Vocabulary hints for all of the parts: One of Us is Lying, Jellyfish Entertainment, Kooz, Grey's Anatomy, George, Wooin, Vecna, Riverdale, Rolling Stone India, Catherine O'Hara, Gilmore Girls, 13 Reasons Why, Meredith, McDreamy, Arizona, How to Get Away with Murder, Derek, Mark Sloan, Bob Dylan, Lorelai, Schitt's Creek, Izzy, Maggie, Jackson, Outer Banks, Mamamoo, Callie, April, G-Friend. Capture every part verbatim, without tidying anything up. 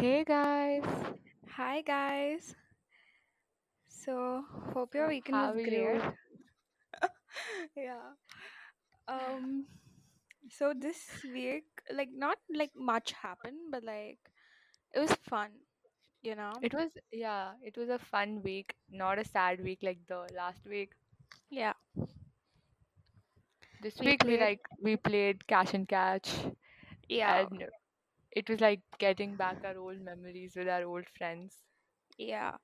Hey guys. Hi guys. So hope your weekend How was are great. you? yeah. Um so this week, like not like much happened, but like it was fun, you know? It was yeah, it was a fun week, not a sad week like the last week. Yeah. This We week we played like we played cash and catch, yeah. and it was like getting back our old memories with our old friends. Yeah.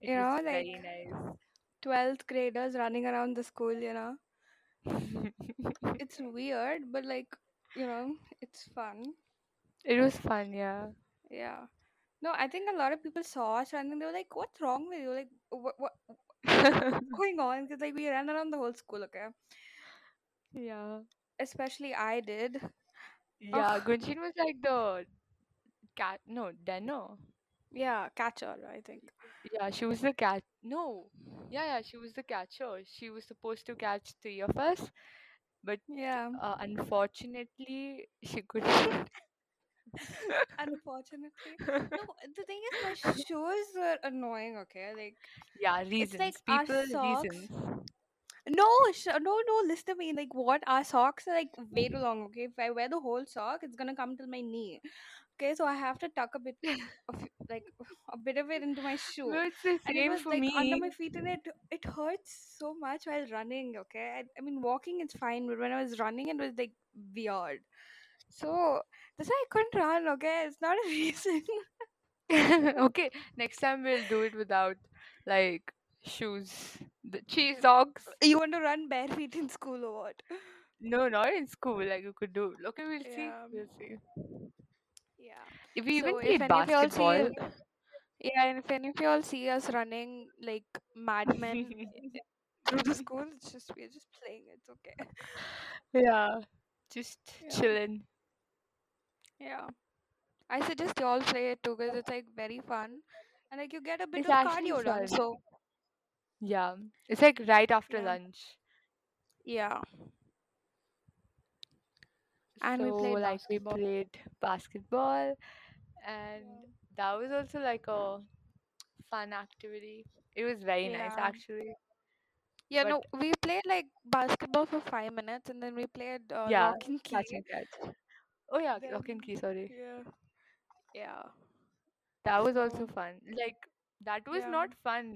It You was know, like very nice. twelfth graders running around the school, you know? It's weird, but like, you know, it's fun. It was fun, yeah. Yeah. No, I think a lot of people saw us running. They were like, "What's wrong with you? Like, what, what, what's going on?" Because like we ran around the whole school, okay? yeah. Especially I did. Yeah, Ugh. Gunshin was like the cat. No, Deno. Yeah, catcher, I think. Yeah, she was the cat. No. Yeah, yeah, she was the catcher. She was supposed to catch three of us, but Yeah. uh, unfortunately, she couldn't. Unfortunately. No, the thing is, my shoes were annoying, okay? Like, Yeah, it's like reasons. our People, socks. reasons. No, sh- no, no, listen to me. Like, what? Our socks are like way too long, okay? If I wear the whole sock, it's gonna come till my knee. Okay, so I have to tuck a bit of it- like a bit of it into my No, shoe, it's the and it same was for like under me. my feet, and it it hurts so much while running. Okay, I, I mean walking it's fine, but when I was running, it was like weird. So that's why I couldn't run. Okay, it's not a reason. Okay, next time we'll do it without like shoes. The cheese dogs. You want to run bare feet in school or what? No, not in school. Like you could do. Okay, we'll see. Yeah, We'll see. yeah. If we even So if played any of y'all see, basketball. yeah, and if any of y'all see us running like madmen through the school, it's just we're just playing. It's okay. Yeah, just Yeah, chilling. yeah. I suggest you all play it too because it's like very fun and like you get a bit It's of actually cardio done. fun. So Yeah, it's like right after yeah, lunch. yeah. And we So played like we basketball. played basketball, and Yeah, that was also like a fun activity. It was very nice yeah, actually. yeah. But No, we played like basketball for five minutes and then we played uh, yeah, lock and catch key. and catch. Oh yeah, lock and Then key. Sorry, yeah, yeah. that was also So fun. Like that was yeah, not fun.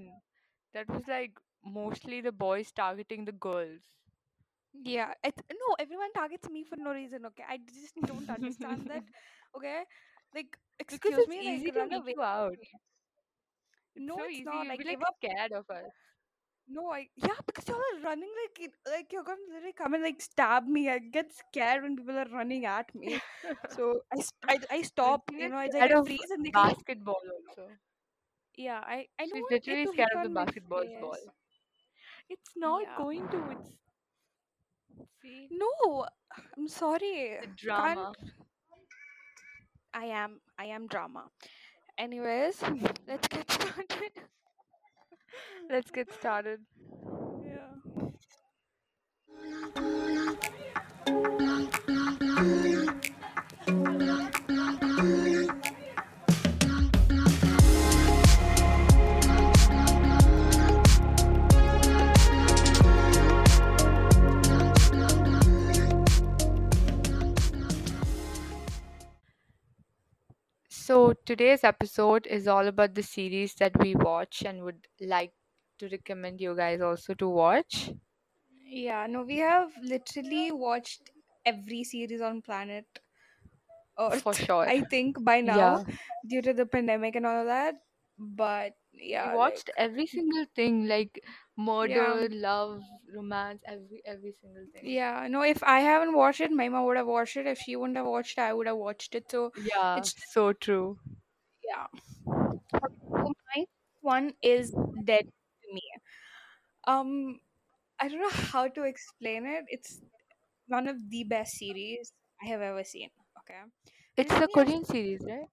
That was like mostly the boys targeting the girls. yeah. It, no, everyone targets me for no reason. Okay, I just don't understand that. Okay, like Because excuse it's me, like easy to run make away you out. from me. It's No, so it's easy. not. You'll be Like give like up. scared of us. No, I yeah, because y'all are running like it- like you're gonna literally come and like stab me. I get scared when people are running at me, so I st- I, I stop. Gunshin You is know, I scared like of freeze and they can. basketball also. Yeah, I I know She's it, it literally will scared hit of the on my basketball's ball. face. It's not Yeah, going to. It's see no, I'm sorry, the can't. drama. I am I am drama. Anyways, let's get started. Let's get started. yeah. So today's episode is all about the series that we watch and would like to recommend you guys also to watch. Yeah, no, we have literally watched every series on planet For Earth, sure. I think, by now, Yeah. due to the pandemic and all of that. But We yeah, like, watched every single thing like yeah, murder, love, romance, every every single thing. yeah. No, if I haven't watched it, my mom would have watched it. If she wouldn't have watched it, I would have watched it. So Yeah, it's just, so true. yeah. So my one is Dead to Me. Um, I don't know how to explain it. It's one of the best series I have ever seen. Okay, and It's it's a only on. Korean series, right?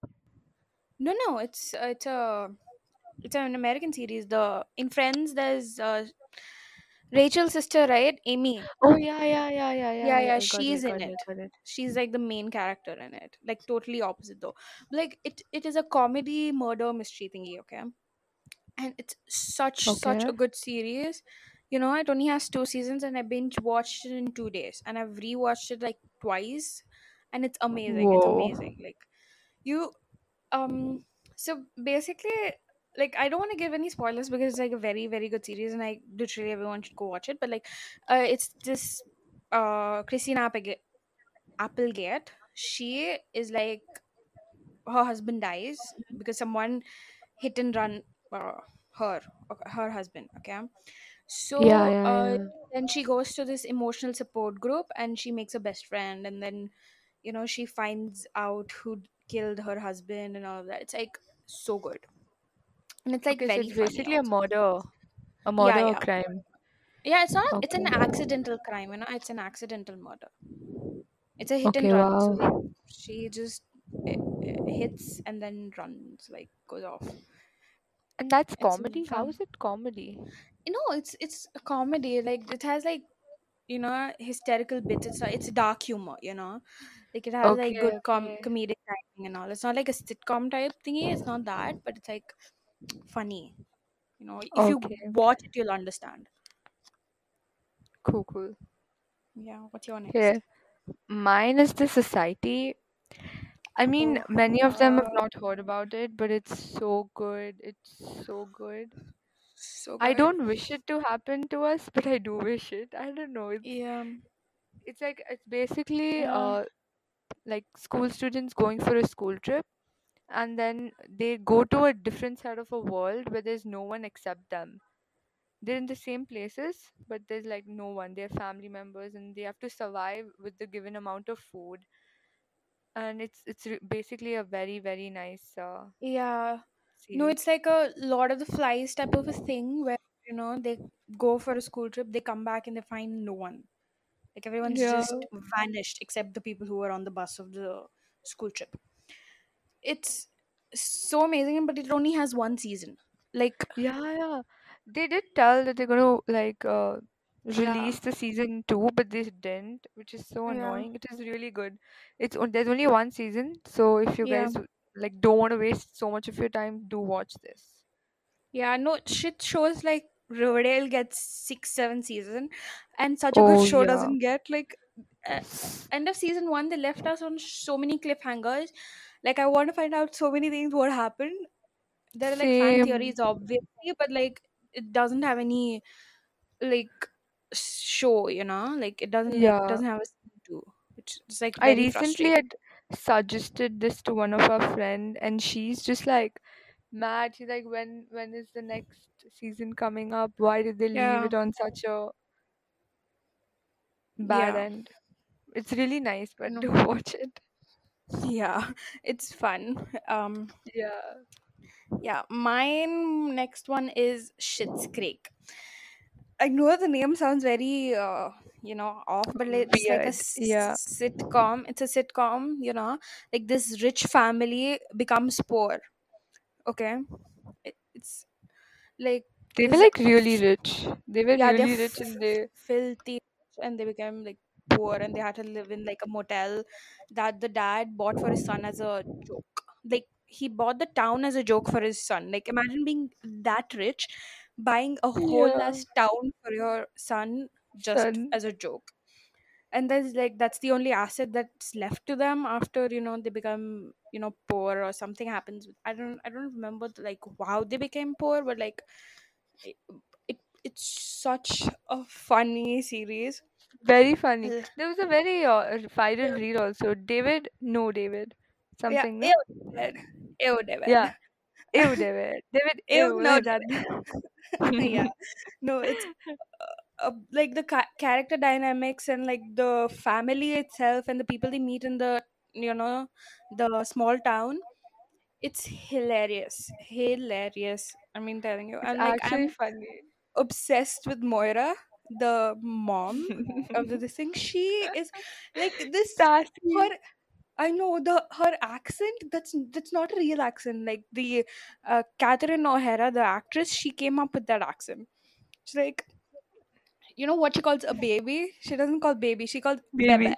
No, no, it's uh, it's a it's an American series. The in Friends, there's uh, Rachel's sister, right? Amy. Oh yeah, yeah, yeah, yeah, yeah. Yeah, yeah. I she's it, in it. it. it. She's like the main character in it. Like totally opposite though. Like it, it is a comedy murder mystery thingy, okay? And it's such okay. such a good series. You know, it only has two seasons, and I binge watched it in two days, and I've rewatched it like twice, and it's amazing. Whoa. It's amazing. Like you, um. So basically. Like, I don't want to give any spoilers because it's, like, a very, very good series and, like, literally everyone should go watch it. But, like, uh, it's this uh, Christina Applegate. She is, like, her husband dies because someone hit and run uh, her, her husband, okay? So, yeah, yeah, uh, yeah. Then she goes to this emotional support group and she makes a best friend. And then, you know, she finds out who killed her husband and all of that. It's, like, so good. And it's like okay, very so it's basically a murder, a murder yeah, yeah. crime. Yeah, it's not. Okay. It's an accidental crime, you know. It's an accidental murder. It's a hit okay, and run. Wow. So she just it, it hits and then runs, like goes off. And that's it's comedy. Fun. How is it comedy? You know, it's it's a comedy. Like it has like, you know, hysterical bits. It's it's dark humor. You know, like it has okay, like good com- okay. comedic timing and all. It's not like a sitcom type thingy. It's not that, but it's like. Funny, you know, if okay. you watch it, you'll understand. Cool, cool. Yeah, what's your next? Okay. Mine is The Society. I mean, oh, many of them have not heard about it, but it's so good. It's so good. So good. I don't wish it to happen to us, but I do wish it. I don't know. It's, yeah. It's like, it's basically yeah. uh, like school students going for a school trip. And then they go to a different side of a world where there's no one except them. They're in the same places, but there's like no one. They're family members and they have to survive with the given amount of food. And it's it's basically a very, very nice uh, yeah. series. No, it's like a Lord of the Flies type of a thing where, you know, they go for a school trip, they come back and they find no one. Like everyone's yeah. just vanished except the people who were on the bus of the school trip. It's so amazing, but it only has one season. Like yeah, yeah. They did tell that they're gonna like uh, release yeah. the season two, but they didn't, which is so annoying. Yeah. It is really good. It's there's only one season, so if you yeah. guys like don't want to waste so much of your time, do watch this. Yeah, no shit shows like Riverdale gets six, seven season, and such a oh, good show yeah. doesn't get like uh, end of season one. They left us on so many cliffhangers. Like, I want to find out so many things what happened. There are, like, Same. fan theories, obviously, but, like, it doesn't have any, like, show, you know? Like, it doesn't yeah. it doesn't have a scene to. It's, it's, like, I recently had suggested this to one of our friend, and she's just, like, mad. She's like, when when is the next season coming up? Why did they leave yeah. it on such a bad yeah. end? It's really nice, but no. do watch it. Yeah, it's fun. Um, yeah, yeah. My next one is Schitt's Creek. I know the name sounds very, uh, you know, off, but it's Weird. like a s- yeah. sitcom. It's a sitcom, you know, like this rich family becomes poor. Okay, it, it's like they were like really rich. They were yeah, really rich, f- and they filthy, and they became like. Poor and they had to live in like a motel that the dad bought for his son as a joke. Like he bought the town as a joke for his son. Like imagine being that rich, buying a whole yeah. ass town for your son just son. as a joke. And there's like that's the only asset that's left to them after you know they become you know poor or something happens. I don't I don't remember like how they became poor, but like it, it it's such a funny series. Very funny. Yeah. There was a very uh, viral read also. David, no David, something. Yeah, ew David. Ew David. Yeah, ew David. David, ew, ew no David. yeah, no, it's uh, uh, like the ca- character dynamics and like the family itself and the people they meet in the you know the small town. It's hilarious, hilarious. I mean, telling you, I'm it's like actually I'm funny. Obsessed with Moira. The mom of this thing, she is like this. Sassy. Her, I know the her accent. That's that's not a real accent. Like the uh, Catherine O'Hara, the actress, she came up with that accent. She's like, you know what she calls a baby? She doesn't call baby. She calls baby.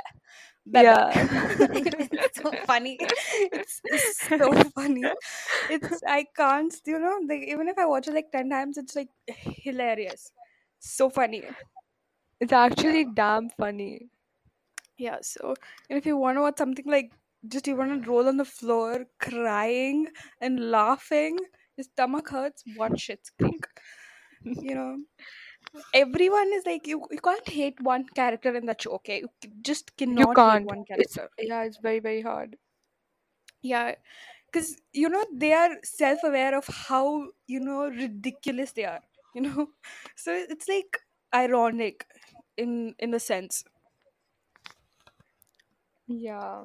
Bebe. Yeah. It's so funny. It's, it's so funny. It's I can't, you know, like, even if I watch it like ten times, it's like hilarious. So funny. It's actually damn funny. Yeah, so and if you want to watch something like just you want to roll on the floor crying and laughing, your stomach hurts, watch Schitt's Creek. You know, everyone is like, you, you can't hate one character in that show, okay? You just cannot you can't. hate one character. It's, yeah, it's very, very hard. Yeah, because, you know, they are self-aware of how, you know, ridiculous they are, you know? So it's like ironic in in the sense. Yeah.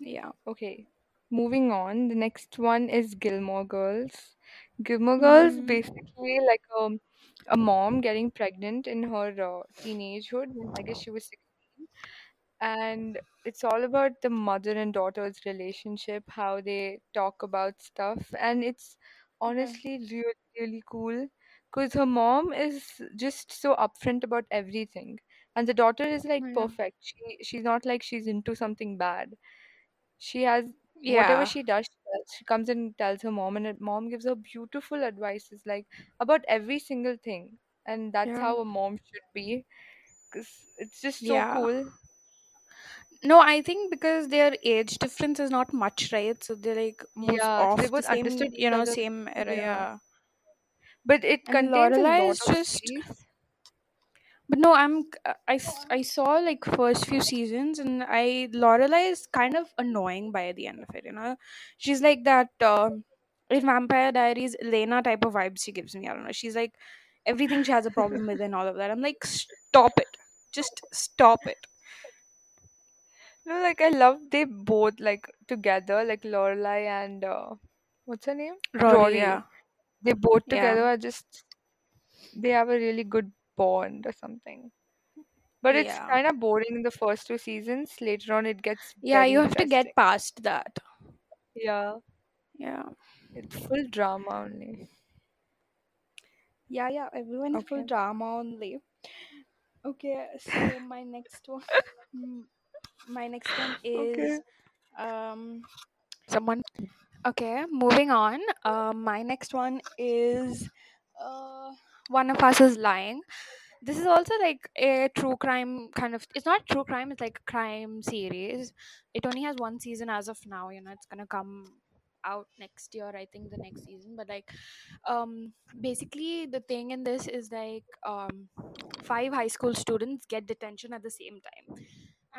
Yeah. Okay. Moving on, the next one is Gilmore Girls. Gilmore Girls Mm. basically like a, a mom getting pregnant in her uh, teenagehood. I guess she was sixteen, and it's all about the mother and daughter's relationship, how they talk about stuff, and it's Yeah. honestly really really cool because her mom is just so upfront about everything, and the daughter is like Yeah. perfect. She she's not like she's into something bad. She has whatever Yeah. she does, she does. She comes and tells her mom, and her mom gives her beautiful advices like about every single thing, and that's Yeah. how a mom should be. 'Cause it's just so Yeah. cool. No, I think because their age difference is not much, right? So they're like most Yeah, so they of the both same, understood you each know, other. same era. Yeah, Yeah. but it And contains a Lorelai lot is of just. stories. But no, I'm uh, I, s- I saw like first few seasons, and I Lorelai is kind of annoying by the end of it. You know, she's like that um in Vampire Diaries Elena type of vibes she gives me. I don't know. She's like everything she has a problem with and all of that. I'm like, stop it, just stop it. No, like I love they both like together, like Lorelai and uh, what's her name, Rory, yeah, Rory. They both yeah, together are just they have a really good bond or something. But it's yeah, kind of boring in the first two seasons. Later on, it gets yeah. very You have to interesting. get past that. Yeah, Yeah. it's full drama only. Yeah, yeah, everyone is full Okay. drama only. Okay, so my next one, m- my next one Okay. is um someone. Okay, moving on. Uh, my next one is uh One of Us is Lying. This is also like a true crime kind of. It's not true crime. It's like a crime series. It only has one season as of now. You know, it's gonna come out next year. I think the next season. But like, um, basically the thing in this is like um, five high school students get detention at the same time,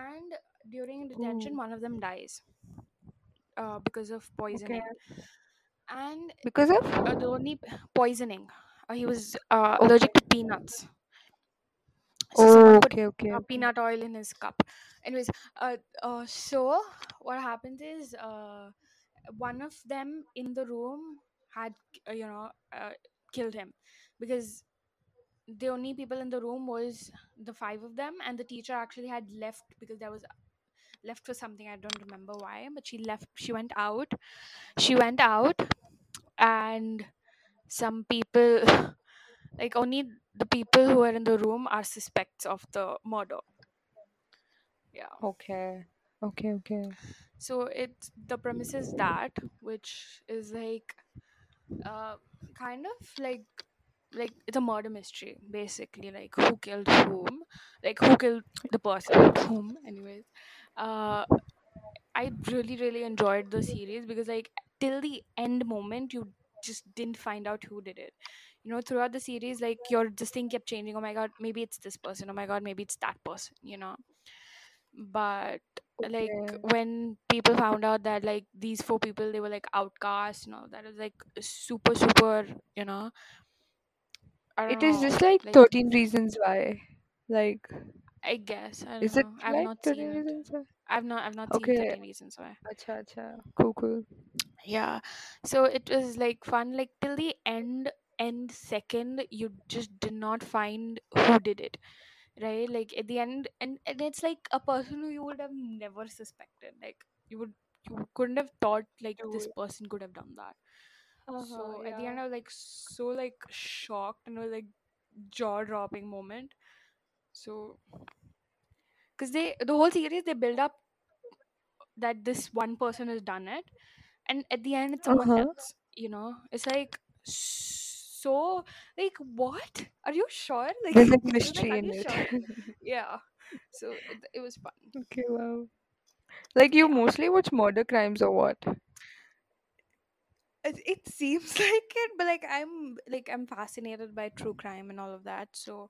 and during detention, Ooh. one of them dies uh, because of Okay. poisoning. And Because of uh, the only p- poisoning, uh, he was uh, allergic to okay. peanuts. So someone Oh, put okay, okay, uh, okay. peanut oil in his cup. Anyways, uh, uh, so what happens is uh, one of them in the room had uh, you know uh, killed him because the only people in the room was the five of them, and the teacher actually had left because there was left for something. I don't remember why, but she left. She went out. She went out, and some people, like only the people who are in the room, are suspects of the murder. Yeah. Okay. Okay, okay. So it's the premise is that, which is like, uh, kind of like, like it's a murder mystery basically. Like who killed whom, like who killed the person whom. Anyways, uh, I really really enjoyed the series because like till the end moment you just didn't find out who did it. You know, throughout the series, like your this thing kept changing. Oh my god, maybe it's this person. Oh my god, maybe it's that person. You know, but like Okay. when people found out that like these four people they were like outcasts and all that, it was like super super. You know, I don't It is know. just like Like thirteen Reasons Why. Like, I guess I don't is it know. I've like not seen thirteen it. Reasons Why? I've not I've not seen Okay. thirteen Reasons Why. Acha, acha. Cool, cool. Yeah, so it was like fun. Like till the end end second you just did not find who did it, right? Like at the end, and, and it's like a person who you would have never suspected. Like you would you couldn't have thought like this Dude. person could have done that. Uh-huh, So at the yeah. end I was like so like shocked, and it was like jaw dropping moment. So, because they the whole series they build up that this one person has done it, and at the end it's someone Uh-huh. else. You know, it's like so like what? Are you sure? Like There's like I was like, mystery are in you it. sure? Yeah. So it, it was fun. Okay, wow. Like you Yeah. mostly watch murder crimes or what? It, it seems like it, but like I'm like I'm fascinated by true crime and all of that. So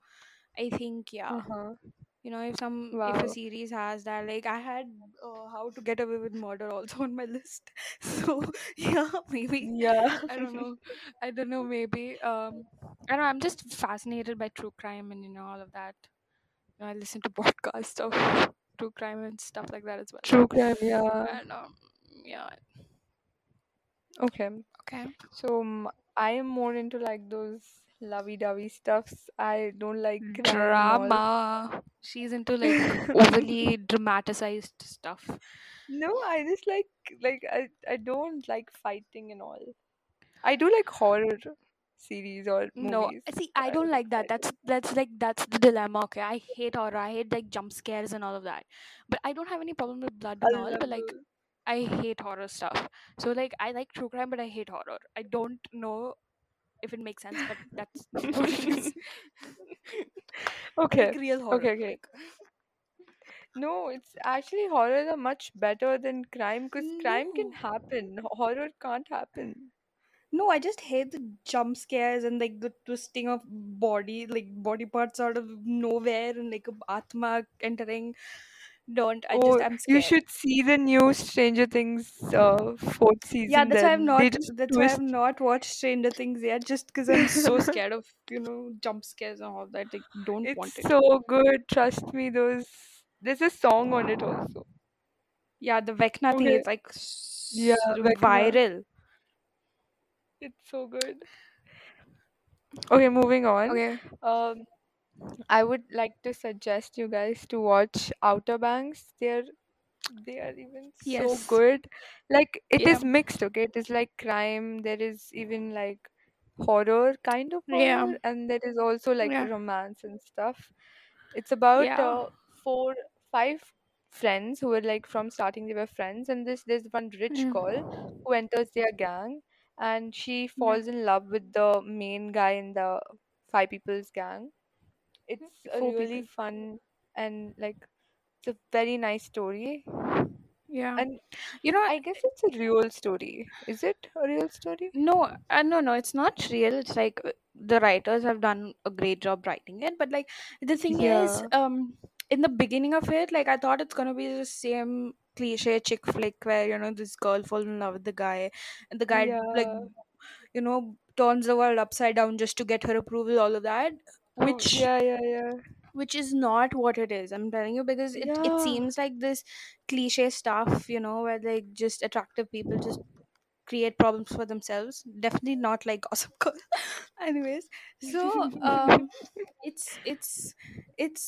I think yeah, Uh-huh. you know if some if a Wow. series has that, like I had uh, How to Get Away with Murder also on my list. So yeah, maybe Yeah. I don't know, I don't know maybe um I don't know. I'm just fascinated by true crime and you know all of that. You know, I listen to podcasts of true crime and stuff like that as well. True So crime, yeah. I don't know. Yeah. Okay. Okay. So um, I am more into like those lovey-dovey stuffs. I don't like crime and all. Drama. She's into like overly dramatized stuff. No, I just like like I I don't like fighting and all. I do like horror series or No, movies. see, I I don't like that. I That's don't. that's like that's the dilemma. Okay, I hate horror. I hate like jump scares and all of that. But I don't have any problem with blood I and all. But like, remember. I hate horror stuff. So like, I like true crime, but I hate horror. I don't know if it makes sense, but that's what it is. Like Okay, real horror, okay, okay. like No, it's actually horrors are much better than crime because crime can no. happen. Horror can't happen. No, I just hate the jump scares and like the twisting of body, like body parts out of nowhere and like a atma entering. Don't I just Oh, I'm you scared. should see the new Stranger Things uh, fourth Yeah, season. that's why I've Then they not. just That's why I've twist. not watched Stranger Things yet, just because I'm so scared of you know jump scares and all that. Like, don't It's want it. so good. Trust me. Those there's a song on it also. Yeah, the Vecna thing Okay. is like Yeah, s- Vecna. viral. It's so good. Okay, moving on. Okay. Um, I would like to suggest you guys to watch Outer Banks. They're they are even so Yes. good. Like it Yeah. is mixed, okay? It is like crime, there is even like horror, kind of Yeah. horror, and there is also like Yeah. romance and stuff. It's about Yeah. uh, four five friends who were like from starting they were friends, and this there's one rich girl Mm. who enters their gang and she Yeah. falls in love with the main guy in the five people's gang. It's a Four really people. fun and like it's a very nice story. Yeah. And You know, I guess it's a real story. Is it a real story? No, uh, no, no, it's not real. It's like uh, the writers have done a great job writing it, but like the thing is, Yeah. um, in the beginning of it, like I thought it's gonna be the same cliche chick flick where you know this girl falls in love with the guy, and the guy like Yeah. you know turns the world upside down just to get her approval, all of that, Oh, which yeah, yeah, yeah. which is not what it is. I'm telling you because it it Yeah. seems like this cliche stuff, you know, where like just attractive people just create problems for themselves. Definitely not like Gossip Girl. Anyways, so um it's it's it's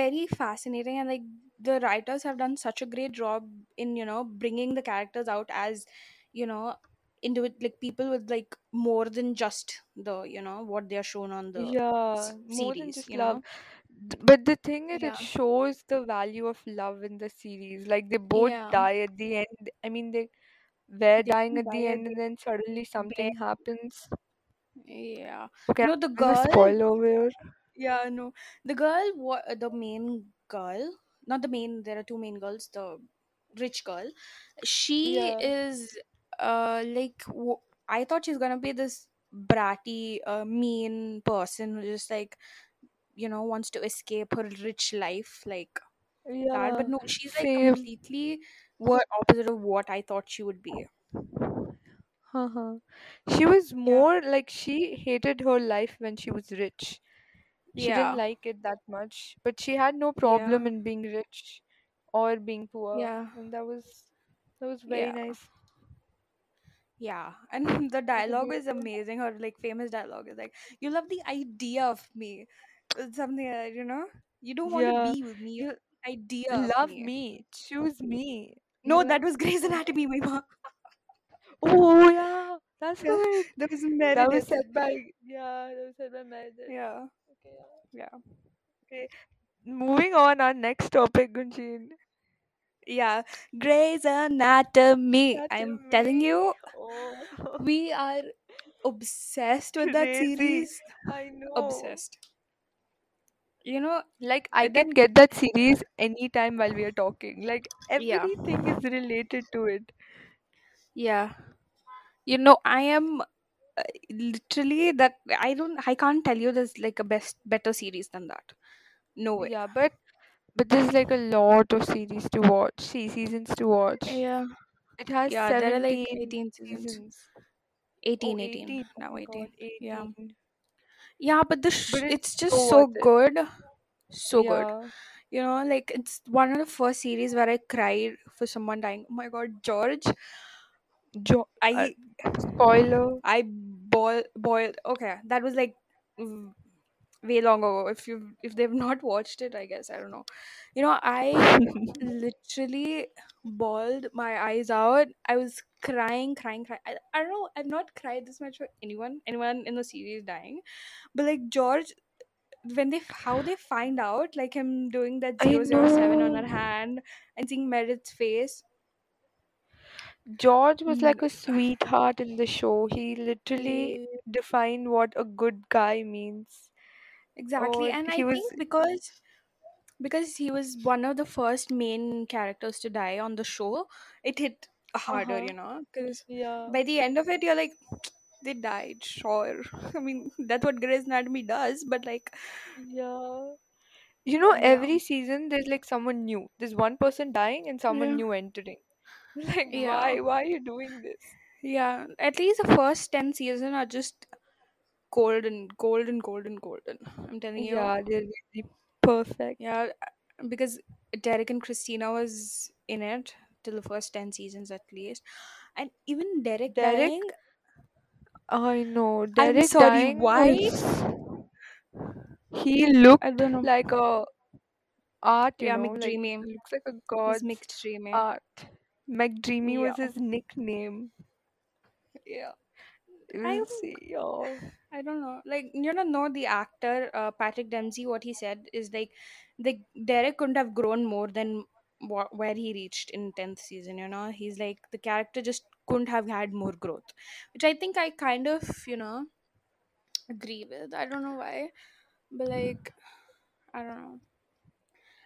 very fascinating, and like the writers have done such a great job in you know bringing the characters out as you know into it, like people with like more than just the you know what they are shown on the Yeah, s- more than series, just you love. know. Th- But the thing is, it yeah shows the value of love in the series. Like they both yeah die at the end. I mean, they were They dying at the die at end, the and then suddenly something bed. happens. Yeah Okay, no the I'm gonna girl spoil over. Yeah, no. The girl, wa- uh, the main girl, not the main, there are two main girls, the rich girl. She Yeah. is, uh, like, w- I thought she's gonna be this bratty, uh, mean person who just, like, you know, wants to escape her rich life, like that. But Yeah. no, she's, like, Same. completely wor- opposite of what I thought she would be. Uh-huh. She was Yeah. more like she hated her life when she was rich. She didn't Yeah. like it that much, but she had no Yeah. problem in being rich or being poor, Yeah. and that was that was very Yeah. nice. Yeah, and the It was dialogue is beautiful. amazing. Her like famous dialogue is like, "You love the idea of me," Uh, something like that, you know. You don't want to Yeah, be with me. You you love the idea of love me. me, choose me. You No, know. that was Grey's Anatomy, my mom. Oh yeah, that's Yeah, right. that was That was Meredith. said by yeah, that was said by Meredith. Yeah, Okay, yeah. yeah. Okay. Moving on, our next topic, Gunjin. Yeah, Grey's Anatomy. Anatomy. I'm telling you, oh. we are obsessed with Crazy. that series. I know. Obsessed. You know, like I, I can get that series anytime while we are talking. Like everything yeah. is related to it. Yeah. You know, I am uh, literally that I don't I can't tell you there's like a best better series than that. No way. Yeah, but but there's like a lot of series to watch, see seasons to watch. Yeah. It has yeah, seventeen there are like eighteen seasons. seasons. eighteen, oh, eighteen. eighteen. Now eighteen. God, eighteen. Yeah. Yeah, but the sh- but it's, it's just so, so good. So yeah. good. You know, like it's one of the first series where I cried for someone dying. Oh my god, George. Jo- I uh, spoiler. I boil boiled. Okay, that was like way long ago. If you if they've not watched it, I guess I don't know. You know, I literally bawled my eyes out. I was crying, crying, crying. I, I don't know. I've not cried this much for anyone, anyone in the series dying, but like George, when they how they find out, like him doing that zero zero seven on her hand and seeing Meredith's face. George was like a sweetheart in the show. He literally defined what a good guy means. Exactly. Oh, and I was... think because because he was one of the first main characters to die on the show, it hit harder, uh-huh. you know. Because yeah. by the end of it, you're like, they died, sure. I mean, that's what Grey's Anatomy does, but like... yeah. You know, yeah. every season, there's like someone new. There's one person dying and someone yeah. new entering. Like, yeah. why? Why are you doing this? Yeah. At least the first ten seasons are just golden, golden, golden, golden. I'm telling you. Yeah, they're really perfect. Yeah, because Derek and Christina was in it till the first ten seasons at least. And even Derek, Derek dying... I know. Derek I'm sorry, dying why? He looked I don't know. like a art, you yeah, know. McDreamy. Like, looks like a god. McDreamy. Art. McDreamy yeah. was his nickname. Yeah. We'll I, see, oh. I don't know. Like, you know, no, the actor, uh, Patrick Dempsey, what he said is like, the Derek couldn't have grown more than wh- where he reached in tenth season, you know. He's like, the character just couldn't have had more growth. Which I think I kind of, you know, agree with. I don't know why. But like, I don't know.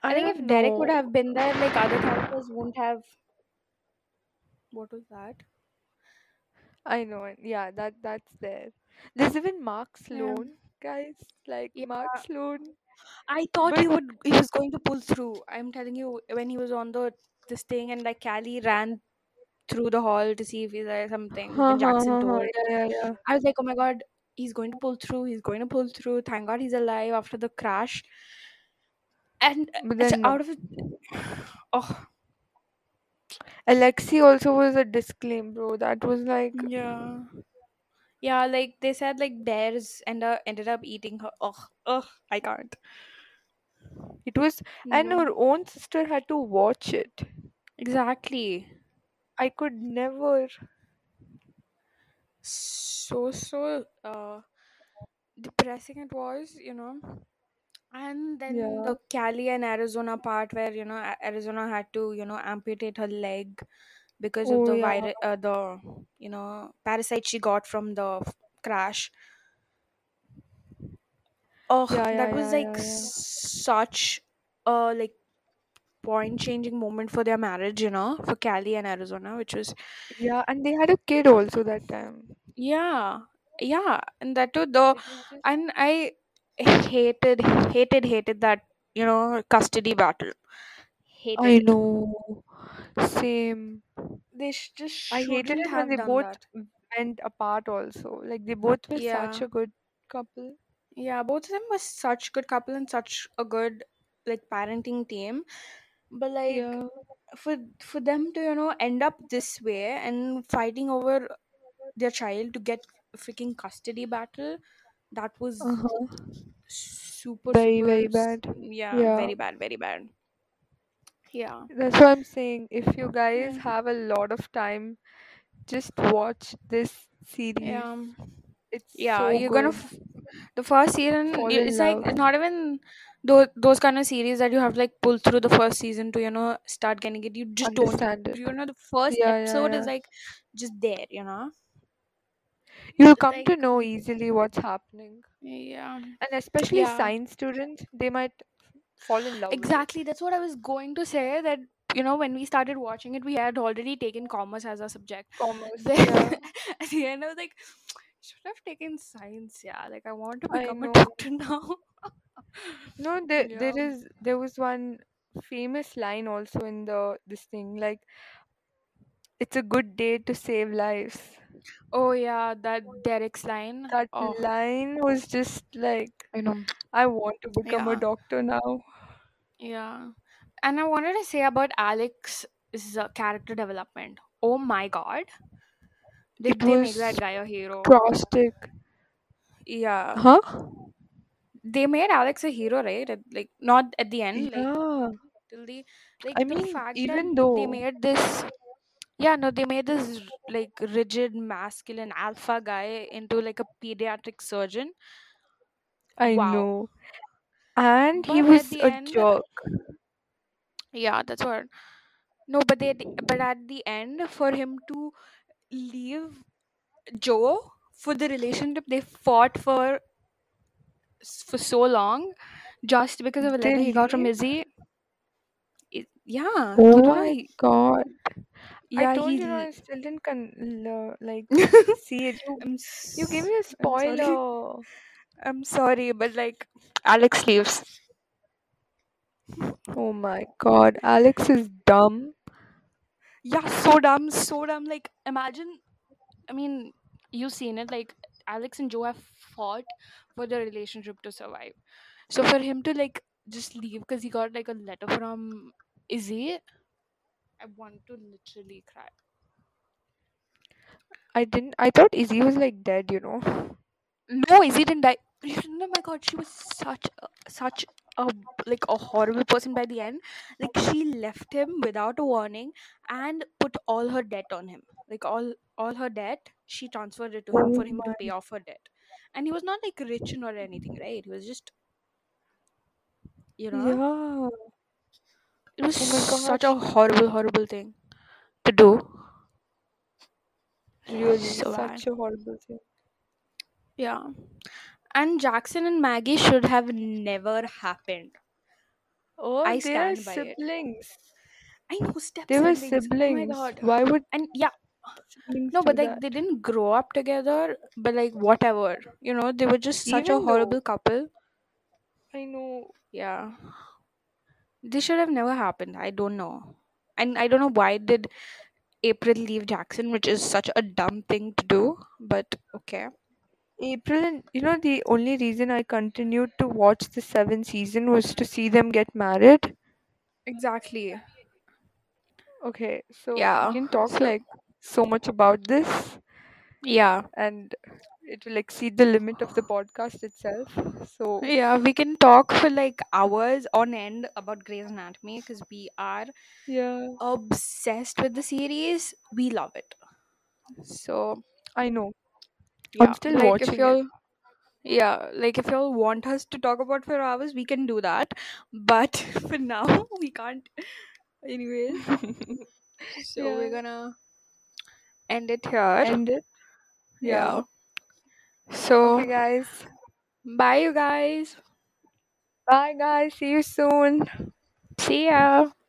I, I think if know. Derek would have been there, like, other characters wouldn't have... What was that? I know. Yeah, that that's there. There's even Mark Sloan, yeah. guys. Like, yeah. Mark Sloan. I thought but, he would. He was going to pull through. I'm telling you, when he was on the this thing and like Callie ran through the hall to see if he's there or something. Uh-huh, and Jackson uh-huh, told. Yeah, yeah. I was like, oh my god, he's going to pull through. He's going to pull through. Thank God he's alive after the crash. And then, it's out of it. Oh. Alexi also was a disclaim, bro. That was like yeah, yeah. Like they said, like bears and uh, ended up eating her. Ugh, ugh. I can't. It was, no. and her own sister had to watch it. Exactly. I could never. So so uh, depressing it was, you know. And then yeah. the Callie and Arizona part where, you know, Arizona had to, you know, amputate her leg because oh, of the, yeah. vir- uh, the, you know, parasite she got from the f- crash. Oh, yeah, yeah, that was yeah, like yeah, yeah. such a, like, point-changing moment for their marriage, you know, for Callie and Arizona, which was... Yeah, and they had a kid also that time. Yeah, yeah, and that too, though, and I... hated hated hated that, you know, custody battle. Hated I know same they sh- just I hated it when they both that. went apart also, like they both were yeah. such a good couple. Yeah, both of them were such good couple and such a good like parenting team, but like yeah. for for them to, you know, end up this way and fighting over their child to get a freaking custody battle. That was uh-huh. super, very, super, very bad. Yeah, yeah, very bad, very bad. Yeah. That's what I'm saying. If you guys yeah. have a lot of time, just watch this series. Yeah. It's yeah, so you're good. gonna, f- The first season, Fall i- in it's like love. it's not even those those kind of series that you have like pull through the first season to you know start getting it. You just don't. Understand it. You know, the first Yeah, yeah, episode is yeah. like just there. You know, You'll it's come like to know easily what's happening. yeah, And especially yeah. science students, they might fall in love with it. Exactly, that's what I was going to say. That you know, when we started watching it, we had already taken commerce as our subject. Commerce, Then yeah. at the end, I was like, should have taken science. Yeah, like I want to I become a know. doctor now. No, there there yeah. is there was one famous line also in the this thing, like it's a good day to save lives. Oh yeah, that Derek's line. That Oh, line was just like, I know. I want to become a Yeah, doctor now. yeah. And I wanted to say about Alex's uh, character development. Oh my god, they It they make that was guy a hero. caustic. Yeah. Huh? They made Alex a hero, right? At- Like not at the end, like Yeah. till the like I the mean, fact that even they though, made this yeah no they made this r- like rigid masculine alpha guy into like a pediatric surgeon. I Wow. know. And he But at was the a end, jerk. yeah, that's what. No, but they but at the end for him to leave Joe for the relationship they fought for s- for so long just because of a They letter he got from leave? Izzy. It, yeah, Oh Tudwa, my he, god. I yeah, told you, no, he I still didn't con- l- like l- see it. You I'm you gave s- me a I'm sorry. spoiler. I'm sorry, but like Alex leaves. Oh my god, Alex is dumb. Yeah, so dumb, so dumb. Like imagine, I mean, you've seen it. Like Alex and Joe have fought for their relationship to survive. So for him to like just leave because he got like a letter from Izzy, I want to literally cry. I didn't I thought Izzy was like dead, you know. No, Izzy didn't die. You know, my God, she was such a, such a b- like a horrible person by the end. Like she left him without a warning and put all her debt on him. Like all all her debt, she transferred it to him Oh for him to pay my off her debt. And he was not like rich or anything, right? He was just, you know, yeah. it was Oh my such a gosh. horrible, horrible thing to do. Really So bad. such a horrible thing. Yeah. And Jackson and Maggie should have never happened. Oh, I they are stand by it. siblings. I know step They were siblings. Oh my siblings. god. Why would And yeah, siblings no, do but like that? they didn't grow up together, but like whatever. You know, they were just such a Even horrible though couple. I know Yeah. This should have never happened. I don't know. And I don't know why did April leave Jackson, which is such a dumb thing to do, but okay. April, and you know the only reason I continued to watch the seventh season was to see them get married. Exactly. Okay, so we Yeah. can talk So like so much about this, yeah. and it will exceed the limit of the podcast itself. So Yeah, we can talk for like hours on end about Grey's Anatomy because we are yeah, obsessed with the series. We love it. So I know. I'm yeah, still like if watching it. you'll yeah, like if y'all want us to talk about for hours, we can do that. But for now, we can't. Anyways, so we're Yeah, gonna end it here. end it. Yeah. Yeah. Okay, So guys. bye, you guys. Bye, guys. See you soon. See ya.